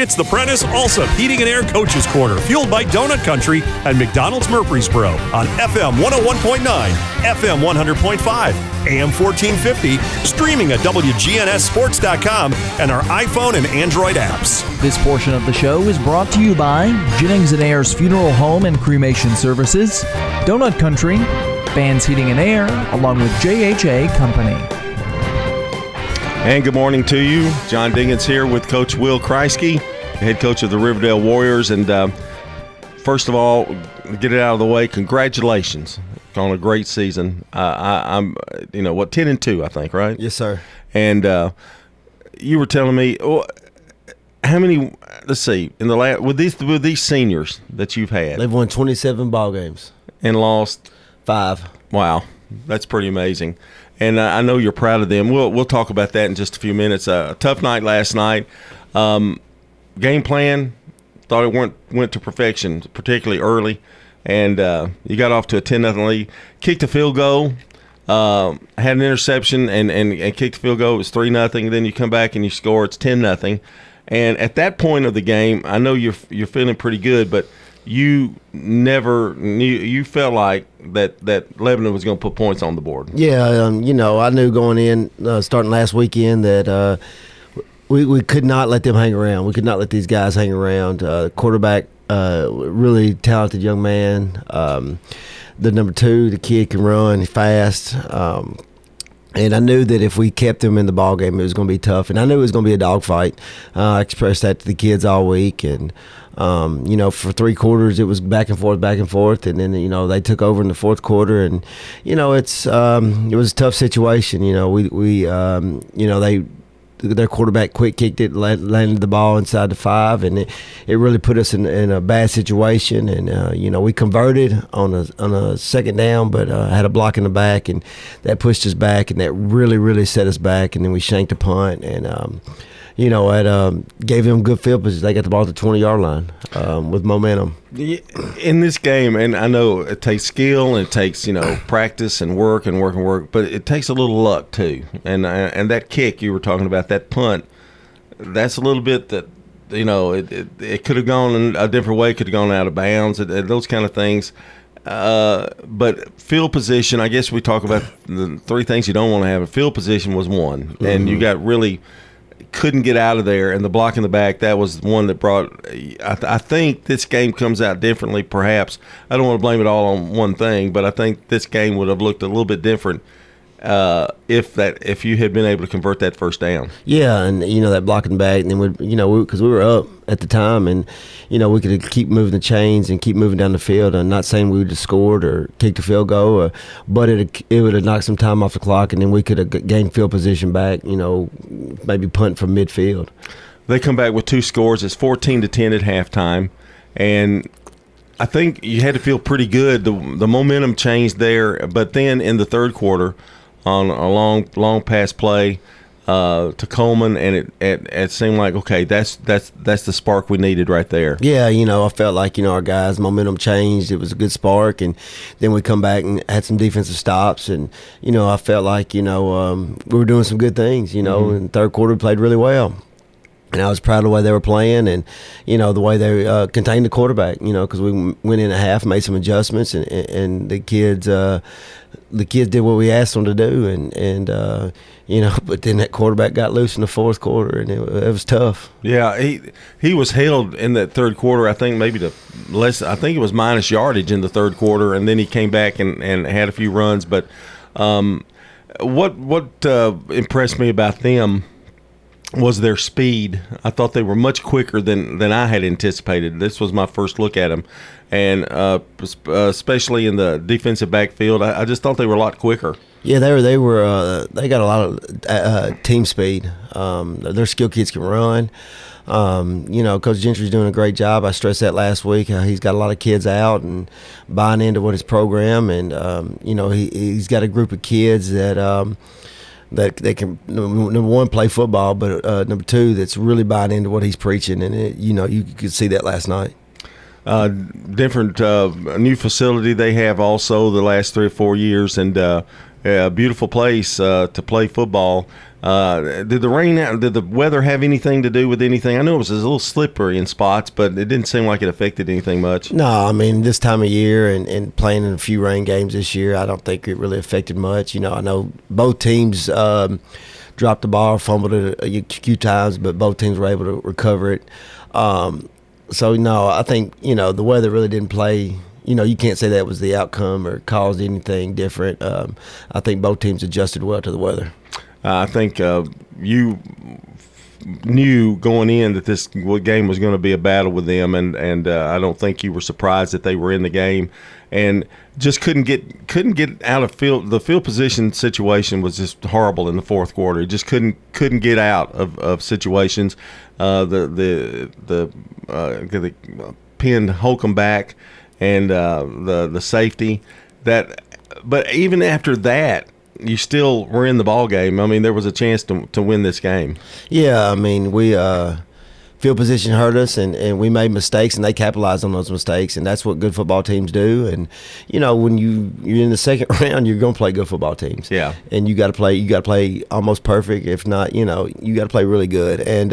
It's the Prentice-Alsa Heating and Air Coaches Corner, fueled by Donut Country and McDonald's Murfreesboro on FM 101.9, FM 100.5, AM 1450, streaming at WGNSSports.com and our iPhone and Android apps. This portion of the show is brought to you by Jennings and Ayers Funeral Home and Cremation Services, Donut Country, Fans Heating and Air, along with JHA Company. And good morning to you. John Dingens here with Coach Will Kreisky, head coach of the Riverdale Warriors. And first of all, get it out of the way, congratulations on a great season. I'm, you know, what, 10-2, I think, right? Yes, sir. And you were telling me, well, how many? Let's see, in the last with these seniors that you've had, they've won 27 ball games and lost 5. Wow, that's pretty amazing. And I know you're proud of them. We'll talk about that in just a few minutes. A tough night last night. Game plan, thought it went to perfection, particularly early. And you got off to a 10-0 lead. Kicked a field goal, had an interception, and kicked a field goal. It was 3-0. Then you come back and you score. It's 10-0. And at that point of the game, I know you're feeling pretty good, but you never knew, you felt like that Lebanon was going to put points on the board. Yeah, you know, I knew going in, starting last weekend, that we could not let them hang around. We could not let these guys hang around. Quarterback, really talented young man. The number 2, the kid can run fast. And I knew that if we kept them in the ball game, it was going to be tough. And I knew it was going to be a dogfight. I expressed that to the kids all week. And, you know, for 3 quarters, it was back and forth. And then, you know, they took over in the 4th quarter. And, you know, it's it was a tough situation. You know, we you know, their quarterback quick kicked it, landed the ball inside the 5, and it really put us in a bad situation. And you know, we converted on a second down, but had a block in the back, and that pushed us back, and that really set us back. And then we shanked a punt, and you know, it gave them good field position. They got the ball at the 20-yard line with momentum. In this game, and I know it takes skill and it takes, you know, practice and work, but it takes a little luck too. And that kick you were talking about, that punt, that's a little bit that, you know, it could have gone a different way, could have gone out of bounds, those kind of things. But field position, I guess we talk about the 3 things you don't want to have. Field position was one, mm-hmm. and you got really – couldn't get out of there, and the block in the back, that was one that brought I think this game comes out differently, perhaps. I don't want to blame it all on one thing, but I think this game would have looked a little bit different if you had been able to convert that first down. Yeah, and, you know, that block in the back, and then, you know, because we were up at the time, and, you know, we could keep moving the chains and keep moving down the field. I'm not saying we would have scored or kicked a field goal, but it would have knocked some time off the clock, and then we could have gained field position back, you know, maybe punt from midfield. They come back with 2 scores. It's 14-10 at halftime, and I think you had to feel pretty good. The momentum changed there, but then in the 3rd quarter, on a long pass play, to Coleman, and it seemed like, okay, that's the spark we needed right there. Yeah, you know, I felt like, you know, our guys' momentum changed. It was a good spark, and then we come back and had some defensive stops, and, you know, I felt like, you know, we were doing some good things. You know, mm-hmm. in the 3rd quarter, we played really well. And I was proud of the way they were playing, and, you know, the way they contained the quarterback, you know, because we went in a half, made some adjustments, and the kids did what we asked them to do, and you know, but then that quarterback got loose in the 4th quarter, and it was tough. Yeah, he was held in that 3rd quarter, I think maybe I think it was minus yardage in the 3rd quarter, and then he came back and had a few runs. But what impressed me about them was their speed. I thought they were much quicker than I had anticipated. This was my first look at them. And especially in the defensive backfield, I just thought they were a lot quicker. Yeah, they got a lot of team speed. Their skill kids can run. You know, Coach Gentry's doing a great job. I stressed that last week. He's got a lot of kids out and buying into what his program. And, you know, he's got a group of kids that that they can, number 1, play football, but number 2, that's really buying into what he's preaching. And, you know, you could see that last night. Different new facility they have also the last 3 or 4 years, and a beautiful place to play football. Did the rain, did the weather have anything to do with anything? I know it was a little slippery in spots, but it didn't seem like it affected anything much. No, I mean, this time of year and playing in a few rain games this year, I don't think it really affected much. You know, I know both teams dropped the ball, fumbled it a few times, but both teams were able to recover it. So, no, I think, you know, the weather really didn't play. You know, you can't say that was the outcome or caused anything different. I think both teams adjusted well to the weather. I think you knew going in that this game was going to be a battle with them, and I don't think you were surprised that they were in the game, and just couldn't get out of field. The field position situation was just horrible in the fourth quarter. Just couldn't get out of situations. The pinned Holcomb back and the safety that. But even after that, you still were in the ball game. I mean, there was a chance to win this game. Yeah, I mean, we field position hurt us, and we made mistakes, and they capitalized on those mistakes, and that's what good football teams do. And you know, when you're in the second round, you're going to play good football teams. Yeah, and you got to play almost perfect, if not, you know, you got to play really good. And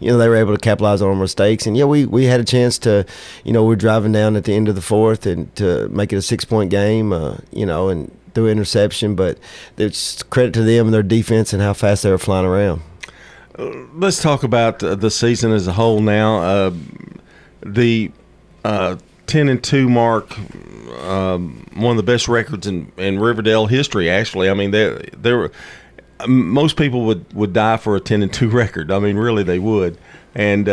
you know, they were able to capitalize on our mistakes, and yeah, we had a chance to, you know, we're driving down at the end of the fourth and to make it a 6-point game. You know, and through interception, but it's credit to them and their defense and how fast they were flying around. Let's talk about the season as a whole now. The 10-2 mark, one of the best records in Riverdale history, actually. I mean, there were, most people would die for a 10-2 record. I mean, really, they would. And,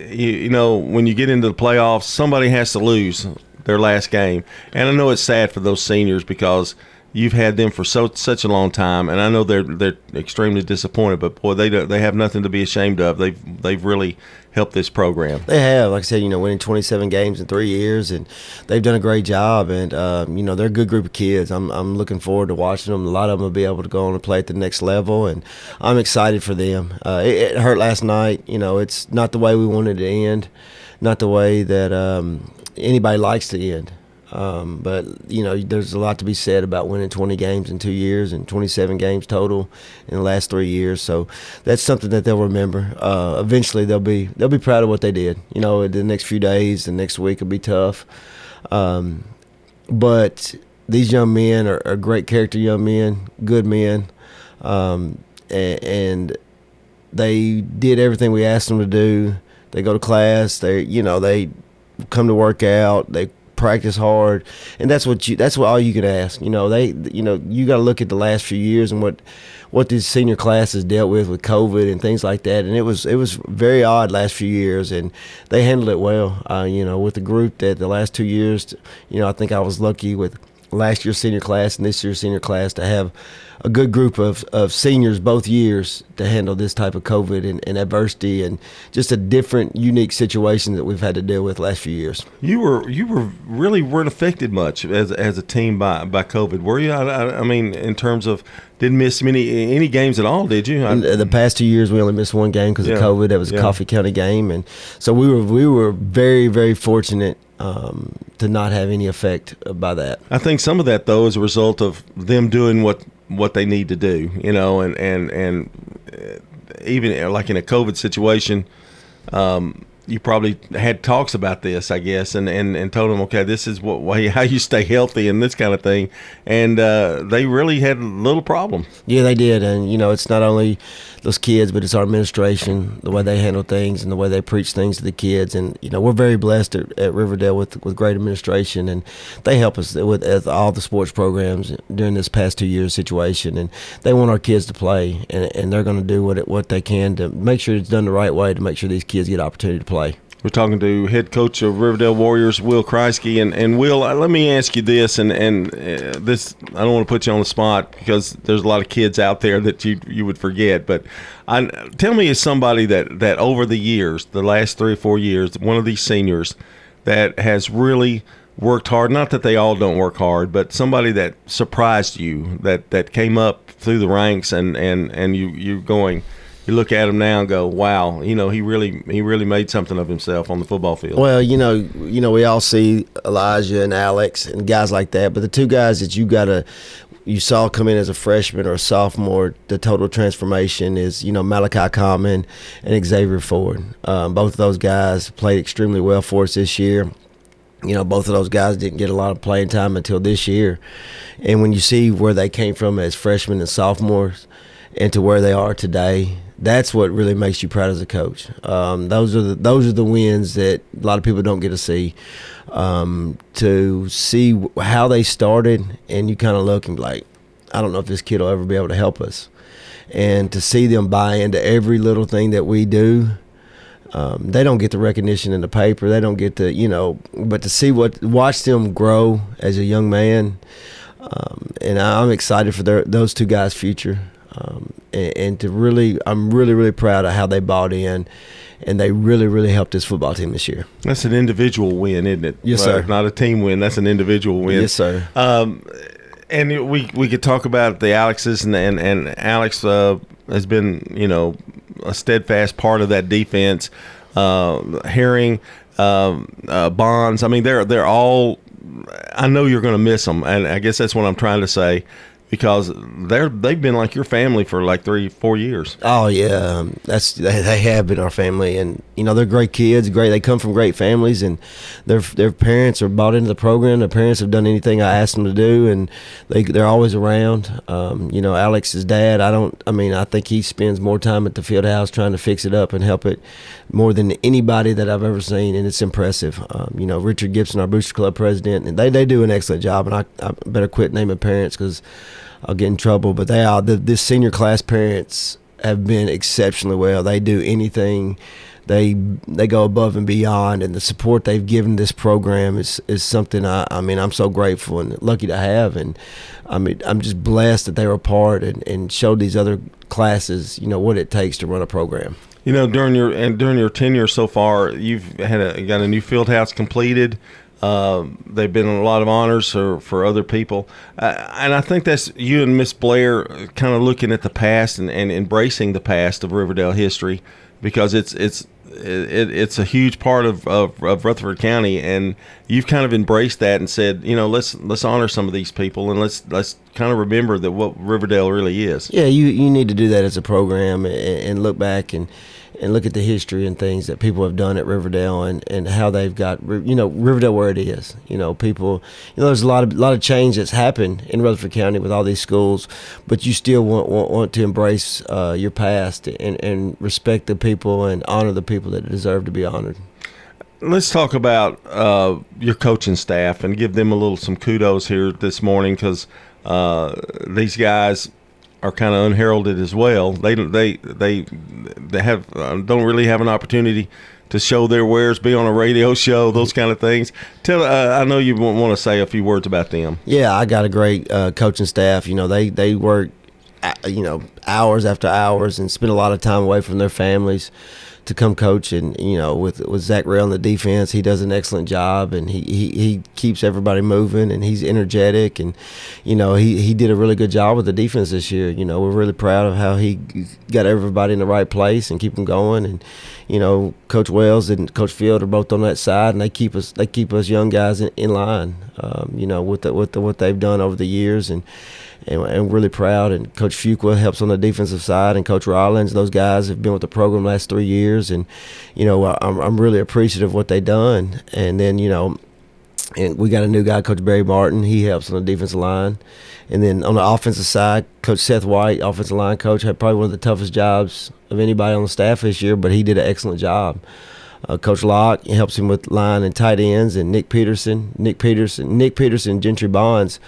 you know, when you get into the playoffs, somebody has to lose their last game. And I know it's sad for those seniors because you've had them for such a long time, and I know they're extremely disappointed, but boy, they have nothing to be ashamed of. They've really helped this program. They have, like I said, you know, winning 27 games in 3 years, and they've done a great job. And you know, they're a good group of kids. I'm looking forward to watching them. A lot of them will be able to go on and play at the next level, and I'm excited for them. It hurt last night. You know, it's not the way we wanted it to end, not the way that anybody likes to end. But, you know, there's a lot to be said about winning 20 games in 2 years and 27 games total in the last 3 years. So that's something that they'll remember. Eventually they'll be proud of what they did. You know, the next few days, the next week will be tough. But these young men are great character young men, good men, and they did everything we asked them to do. They go to class. They come to work out. They practice hard, and that's what all you can ask. You know, you got to look at the last few years and what these senior classes dealt with COVID and things like that, and it was very odd last few years, and they handled it well. You know, with the group that the last 2 years, you know, I think I was lucky with last year's senior class and this year's senior class to have a good group of seniors both years to handle this type of COVID and adversity and just a different, unique situation that we've had to deal with the last few years. You really weren't affected much as a team by COVID, were you? I mean, in terms of didn't miss any games at all, did you? The past 2 years, we only missed one game because of COVID. That was a Coffee County game, and so we were very, very fortunate to not have any effect by that. I think some of that, though, is a result of them doing what they need to do, you know, and even like in a COVID situation, you probably had talks about this, I guess, and told them, okay, this is how you stay healthy and this kind of thing. And they really had a little problem. Yeah, they did. And, you know, it's not only those kids, but it's our administration, the way they handle things and the way they preach things to the kids. And, you know, we're very blessed at Riverdale with great administration, and they help us with all the sports programs during this past 2 years situation. And they want our kids to play, and they're going to do what they can to make sure it's done the right way to make sure these kids get opportunity to play. We're talking to head coach of Riverdale Warriors, Will Kreisky. And Will, let me ask you this, and this, I don't want to put you on the spot because there's a lot of kids out there that you would forget. But tell me, as somebody that over the years, the last 3 or 4 years, one of these seniors that has really worked hard, not that they all don't work hard, but somebody that surprised you, that came up through the ranks and you're going – you look at him now and go, wow, you know, he really made something of himself on the football field. Well, you know, we all see Elijah and Alex and guys like that, but the two guys that you got to – you saw come in as a freshman or a sophomore, the total transformation is, you know, Malachi Common and Xavier Ford. Both of those guys played extremely well for us this year. You know, both of those guys didn't get a lot of playing time until this year. And when you see where they came from as freshmen and sophomores and to where they are today, that's what really makes you proud as a coach. Those are the wins that a lot of people don't get to see. To see how they started, and you kind of look and be like, I don't know if this kid will ever be able to help us. And to see them buy into every little thing that we do, they don't get the recognition in the paper. They don't get the, you know, but to see watch them grow as a young man, and I'm excited for those two guys' future. And to really, I'm really, really proud of how they bought in, and they really, really helped this football team this year. That's an individual win, isn't it? Yes, sir. Not a team win. That's an individual win. Yes, sir. And we could talk about the Alexes, and Alex has been, you know, a steadfast part of that defense. Herring, Bonds. I mean, they're all. I know you're going to miss them, and I guess that's what I'm trying to say. Because they've been like your family for like 3-4 years. Oh yeah, they have been our family, and you know they're great kids. Great, they come from great families, and their parents are bought into the program. Their parents have done anything I asked them to do, and they're always around. You know, Alex's dad. I think he spends more time at the field house trying to fix it up and help it more than anybody that I've ever seen, and it's impressive. You know, Richard Gibson, our Booster Club president, and they do an excellent job. And I better quit naming parents because I'll get in trouble, but this senior class parents have been exceptionally well. They do anything, they go above and beyond, and the support they've given this program is something I'm so grateful and lucky to have, and I mean I'm just blessed that they were a part and showed these other classes, you know, what it takes to run a program. You know, during your tenure so far, you've got a new field house completed. They've been a lot of honors for other people. And I think that's you and Ms. Blair kind of looking at the past and embracing the past of Riverdale history, because it's a huge part of Rutherford County, and you've kind of embraced that and said, you know, let's honor some of these people, and let's kind of remember that what Riverdale really is. Yeah, you need to do that as a program and look back and look at the history and things that people have done at Riverdale and how they've got, you know, Riverdale where it is. You know, people, you know, there's a lot of change that's happened in Rutherford County with all these schools, but you still want to embrace your past and respect the people and honor the people that deserve to be honored. Let's talk about your coaching staff and give them some kudos here this morning, because these guys are kind of unheralded as well. They don't really have an opportunity to show their wares, be on a radio show, those kind of things. I know you want to say a few words about them. Yeah, I got a great coaching staff. You know, they work, you know, hours after hours and spend a lot of time away from their families to come coach. And you know, with Zach Ray on the defense, he does an excellent job, and he keeps everybody moving, and he's energetic, and you know he did a really good job with the defense this year. You know, we're really proud of how he got everybody in the right place and keep them going. And you know, Coach Wells and Coach Field are both on that side, and they keep us young guys in line. You know, with what they've done over the years, and really proud. And Coach Fuqua helps on the defensive side, and Coach Rollins. Those guys have been with the program the last 3 years. And you know, I'm really appreciative of what they done. And then you know, and we got a new guy, Coach Barry Martin. He helps on the defensive line. And then on the offensive side, Coach Seth White, offensive line coach, had probably one of the toughest jobs of anybody on the staff this year, but he did an excellent job. Coach Locke helps him with line and tight ends, and Nick Peterson, and Gentry Bonds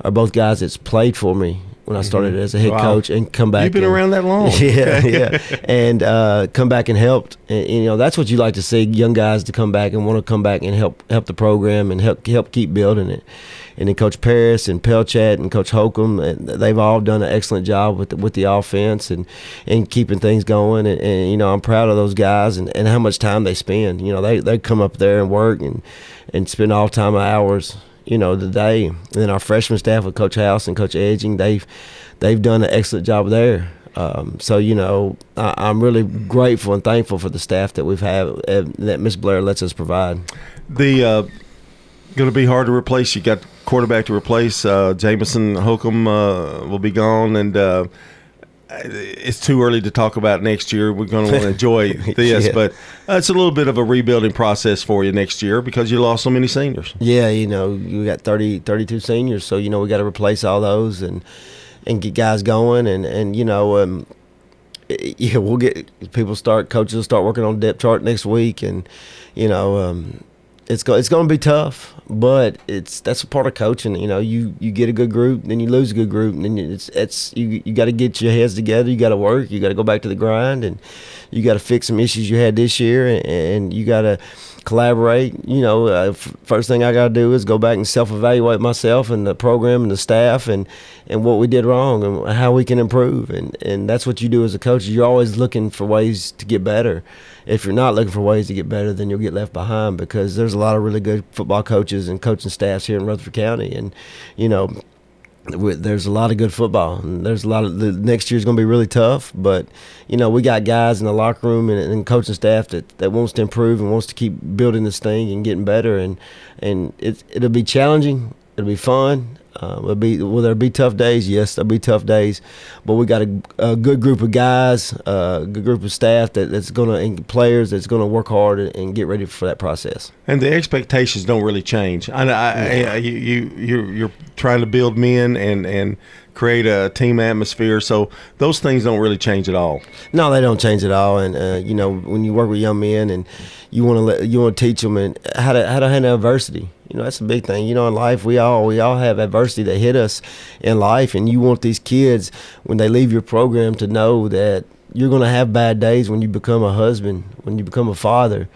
are both guys that's played for me when I started as a head coach and come back. You've been around that long. Yeah, yeah. And come back and helped. And, you know, that's what you like to see, young guys to come back and want to come back and help the program and help keep building it. And then Coach Paris and Pelchat and Coach Holcomb, and they've all done an excellent job with the offense and keeping things going. And you know, I'm proud of those guys and how much time they spend. You know, they come up there and work and spend all time hours, you know, the day. And then our freshman staff with Coach House and Coach Edging, they've done an excellent job there. So, you know, I'm really grateful and thankful for the staff that we've had, that Ms. Blair lets us provide. Going to be hard to replace. You got quarterback to replace. Jamison Holcomb will be gone, and it's too early to talk about next year. We're going to want to enjoy this, yeah. But it's a little bit of a rebuilding process for you next year because you lost so many seniors. Yeah, you know, you got 32 seniors, so, you know, we got to replace all those and get guys going. And you know, yeah, we'll get people coaches will start working on depth chart next week. And, you know, it's going to be tough, but that's a part of coaching. You know, you get a good group, then you lose a good group, and then you got to get your heads together. You got to work. You got to go back to the grind, and you got to fix some issues you had this year, and you got to collaborate. You know, first thing I got to do is go back and self-evaluate myself and the program and the staff and what we did wrong and how we can improve. And that's what you do as a coach. You're always looking for ways to get better. If you're not looking for ways to get better, then you'll get left behind, because there's a lot of really good football coaches and coaching staffs here in Rutherford County. And, you know, there's a lot of good football, and there's a lot of the next year's going to be really tough. But, you know, we got guys in the locker room and coaching staff that wants to improve and wants to keep building this thing and getting better. And it'll be challenging. It'll be fun. Will there be tough days? Yes, there'll be tough days. But we got a good group of guys, a good group of staff that's going to work hard and get ready for that process. And the expectations don't really change. You're trying to build men and create a team atmosphere, so those things don't really change at all. No, they don't change at all. And you know, when you work with young men and you want to teach them and how to handle adversity. You know, that's a big thing. You know, in life, we all have adversity that hit us in life, and you want these kids, when they leave your program, to know that you're going to have bad days when you become a husband, when you become a father.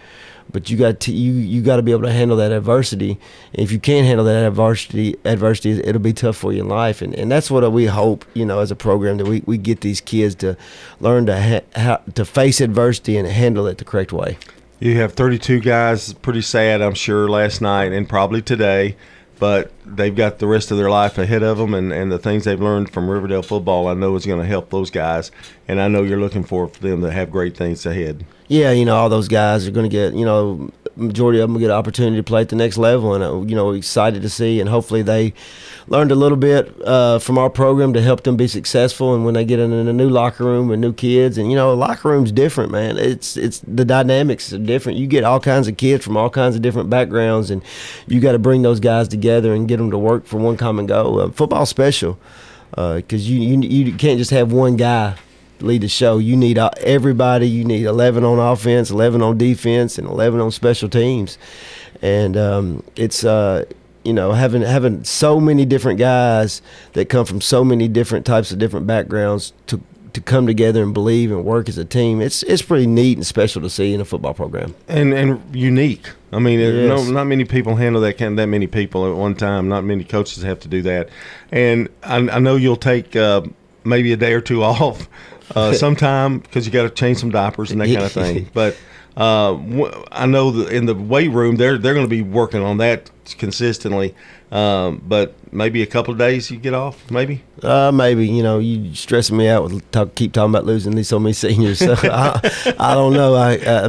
But you got to be able to handle that adversity. If you can't handle that adversity, it'll be tough for you in life. And that's what we hope, you know, as a program, that we get these kids to learn how to face adversity and handle it the correct way. You have 32 guys, pretty sad, I'm sure, last night and probably today, but they've got the rest of their life ahead of them, and the things they've learned from Riverdale football, I know, is going to help those guys, and I know you're looking for them to have great things ahead. Yeah, you know, all those guys are going to get, you know, majority of them get an opportunity to play at the next level, and, you know, excited to see, and hopefully they learned a little bit from our program to help them be successful. And when they get in a new locker room with new kids, and, you know, a locker room's different, man. It's the dynamics are different. You get all kinds of kids from all kinds of different backgrounds, and you got to bring those guys together and get them to work for one common goal. Football's special because you can't just have one guy lead the show. You need everybody. You need 11 on offense, 11 on defense, and 11 on special teams. And it's you know, having so many different guys that come from so many different types of different backgrounds to come together and believe and work as a team. It's pretty neat and special to see in a football program. And unique. I mean, yes. Not many people handle that many people at one time. Not many coaches have to do that. And I know you'll take maybe a day or two off. Sometime, because you got to change some diapers and that kind of thing. But I know in the weight room, they're going to be working on that consistently. But maybe a couple of days you get off, maybe? Maybe. You know, you stress me out with keep talking about losing these so many seniors. So I don't know.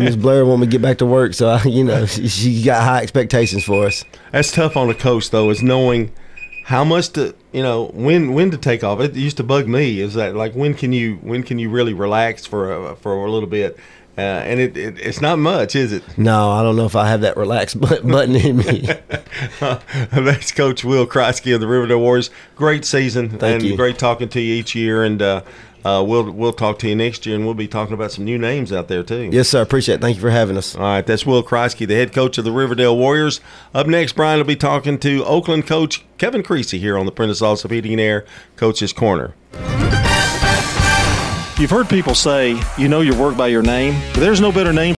Ms. Blair wanted me to get back to work, so, you know, she got high expectations for us. That's tough on a coach, though, is knowing – how much to, you know, when to take off. It used to bug me, is that, like, when can you really relax for a little bit? And it's not much, is it? No, I don't know if I have that relax button in me. That's Coach Will Kreisky of the Riverdale Warriors. Great season. Thank you. Great talking to you each year. And we'll talk to you next year, and we'll be talking about some new names out there too. Yes, sir. Appreciate it. Thank you for having us. All right. That's Will Kreisky, the head coach of the Riverdale Warriors. Up next, Brian will be talking to Oakland coach Kevin Creasy here on the Prentice-Alsa Heating and Air Coach's Corner. You've heard people say, you know your work by your name, but there's no better name